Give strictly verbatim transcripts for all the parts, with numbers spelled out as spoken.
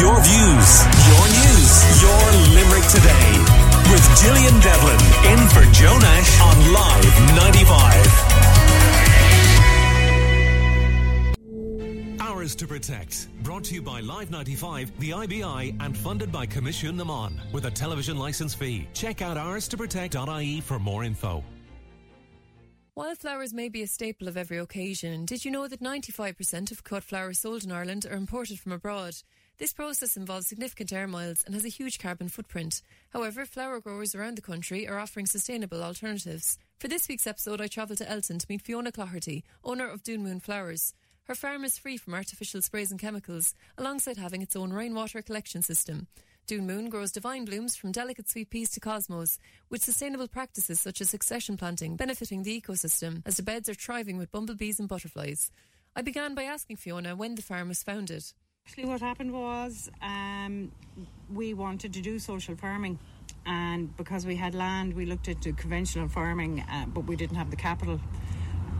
Your views, your news, your Limerick Today with Gillian Devlin in for Joe Nash on Live ninety-five. Hours to Protect, brought to you by Live ninety-five, the I B I, and funded by Coimisiún na Meán with a television license fee. Check out hours to protect dot I E for more info. Wildflowers may be a staple of every occasion. Did you know that ninety-five percent of cut flowers sold in Ireland are imported from abroad? This process involves significant air miles and has a huge carbon footprint. However, flower growers around the country are offering sustainable alternatives. For this week's episode, I travelled to Elton to meet Fiona Clougherty, owner of Doonmoon Flowers. Her farm is free from artificial sprays and chemicals, alongside having its own rainwater collection system. Doonmoon grows divine blooms from delicate sweet peas to cosmos, with sustainable practices such as succession planting benefiting the ecosystem, as the beds are thriving with bumblebees and butterflies. I began by asking Fiona when the farm was founded. Actually, what happened was um, we wanted to do social farming, and because we had land, we looked into conventional farming, uh, but we didn't have the capital.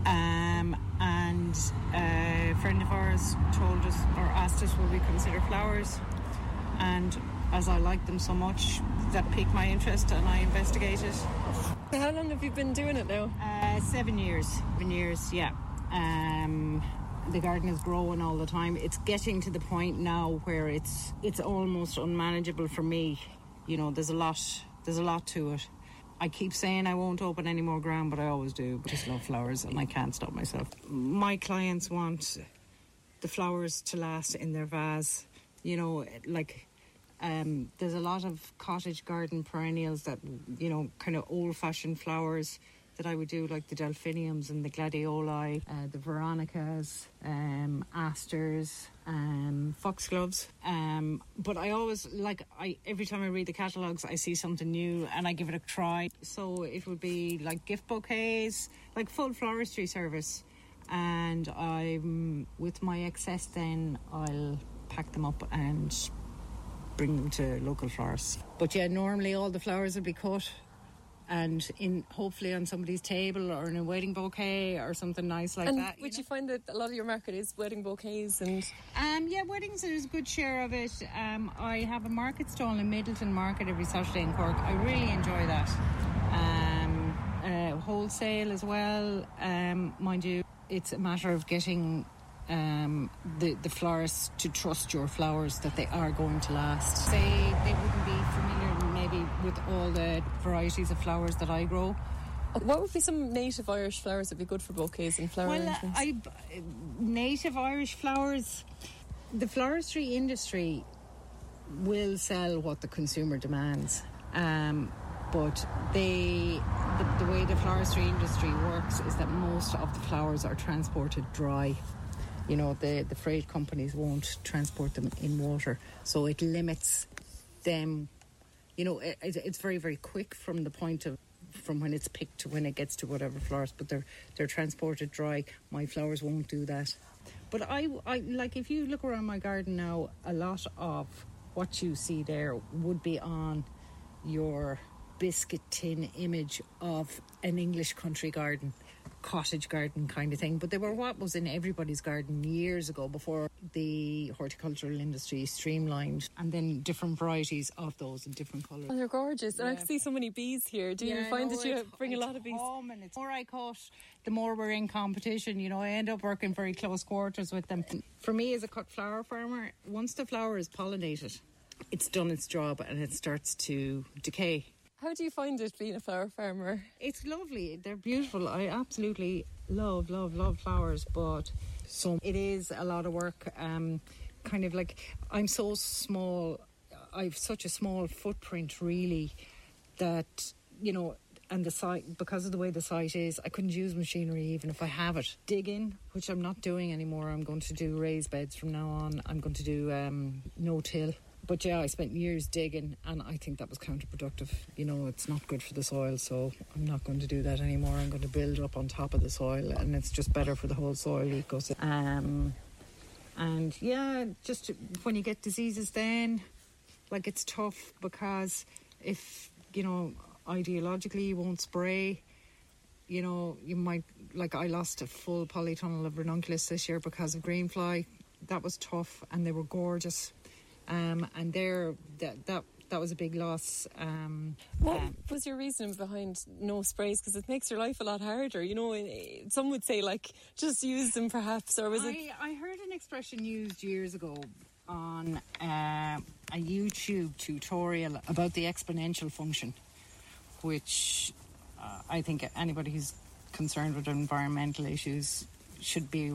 Um, and a friend of ours told us, or asked us, would we consider flowers? And as I like them so much, that piqued my interest and I investigated. How long have you been doing it now? Uh, seven years. Seven years, yeah. Um, the garden is growing all the time. It's getting to the point now where it's it's almost unmanageable for me. You know, there's a lot, there's a lot to it. I keep saying I won't open any more ground, but I always do. I just love flowers and I can't stop myself. My clients want the flowers to last in their vase. You know, like... Um, there's a lot of cottage garden perennials that, you know, kind of old-fashioned flowers that I would do, like the delphiniums and the gladioli, uh, the veronicas, um, asters, um, foxgloves. Um, but I always, like, I every time I read the catalogues, I see something new and I give it a try. So it would be, like, gift bouquets, like full floristry service. And I'm, with my excess then, I'll pack them up and... bring them to local florists. But yeah, normally all the flowers will be cut and in hopefully on somebody's table or in a wedding bouquet or something nice like and that. Would you, know? you find that a lot of your market is wedding bouquets? And um, yeah, weddings is a good share of it. Um, I have a market stall in Midleton Market every Saturday in Cork. I really enjoy that. Um, uh, wholesale as well. Um, mind you, it's a matter of getting Um, the, the florists to trust your flowers that they are going to last. Say they wouldn't be familiar maybe with all the varieties of flowers that I grow. What would be some native Irish flowers that would be good for bouquets and flower well, arrangements? I, native Irish flowers, the floristry industry will sell what the consumer demands, um, but they the, the way the floristry industry works is that most of the flowers are transported dry. You know, the, the freight companies won't transport them in water. So it limits them. You know, it, it's very, very quick from the point of, from when it's picked to when it gets to whatever florist. But they're they're transported dry. My flowers won't do that. But I, I, like, if you look around my garden now, a lot of what you see there would be on your biscuit tin image of an English country garden. Cottage garden kind of thing, but they were what was in everybody's garden years ago before the horticultural industry streamlined, and then different varieties of those in different colours. Oh, they're gorgeous, yeah. And I can see so many bees here. Do yeah, you find no, that you bring a lot of bees? And it's, the more I cut, the more we're in competition. You know, I end up working very close quarters with them. For me, as a cut flower farmer, once the flower is pollinated, it's done its job and it starts to decay. How do you find it being a flower farmer? It's lovely. They're beautiful. I absolutely love, love, love flowers. But so it is a lot of work. Um, kind of like I'm so small. I've such a small footprint, really, that, you know, and the site, because of the way the site is, I couldn't use machinery even if I have it. Dig in, which I'm not doing anymore. I'm going to do raised beds from now on. I'm going to do um, no-till. But yeah, I spent years digging and I think that was counterproductive. You know, it's not good for the soil, so I'm not going to do that anymore. I'm going to build up on top of the soil and it's just better for the whole soil ecosystem. Um, and yeah, just when you get diseases then, like it's tough because if, you know, ideologically you won't spray, you know, you might, like I lost a full polytunnel of ranunculus this year because of greenfly. That was tough and they were gorgeous. um, and there that that that was a big loss. Um, what um, was your reasoning behind no sprays? Because it makes your life a lot harder, you know. Some would say like just use them perhaps, or was I, it? I heard an expression used years ago on uh, a YouTube tutorial about the exponential function, which uh, I think anybody who's concerned with environmental issues should be,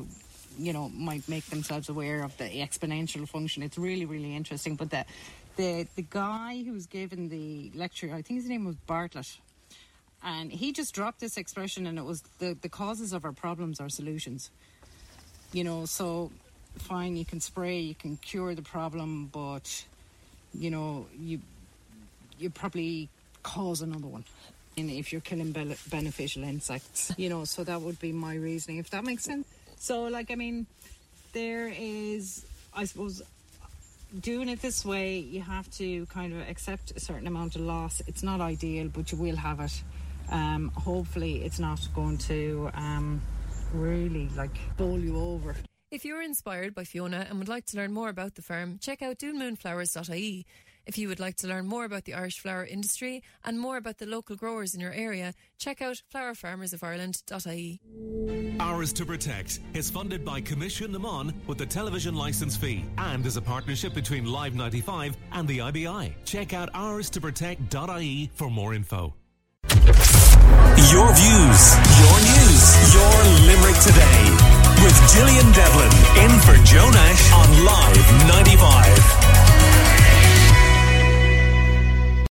you know, might make themselves aware of the exponential function. It's really, really interesting. But the the, the guy who was given the lecture, I think his name was Bartlett, and he just dropped this expression, and it was the, the causes of our problems are solutions. You know, so fine, you can spray, you can cure the problem, but, you know, you you probably cause another one. And if you're killing be- beneficial insects, you know, so that would be my reasoning, if that makes sense. So, like, I mean, there is, I suppose, doing it this way, you have to kind of accept a certain amount of loss. It's not ideal, but you will have it. Um, hopefully it's not going to um, really, like, bowl you over. If you're inspired by Fiona and would like to learn more about the firm, check out doonmoon flowers dot I E. If you would like to learn more about the Irish flower industry and more about the local growers in your area, check out flower farmers of Ireland dot I E. Ours to Protect is funded by Coimisiún na Meán with the television licence fee and is a partnership between Live ninety-five and the I B I. Check out ours to protect dot I E for more info. Your views, your news, your Limerick Today. With Gillian Devlin, in for Joe Nash on Live ninety-five.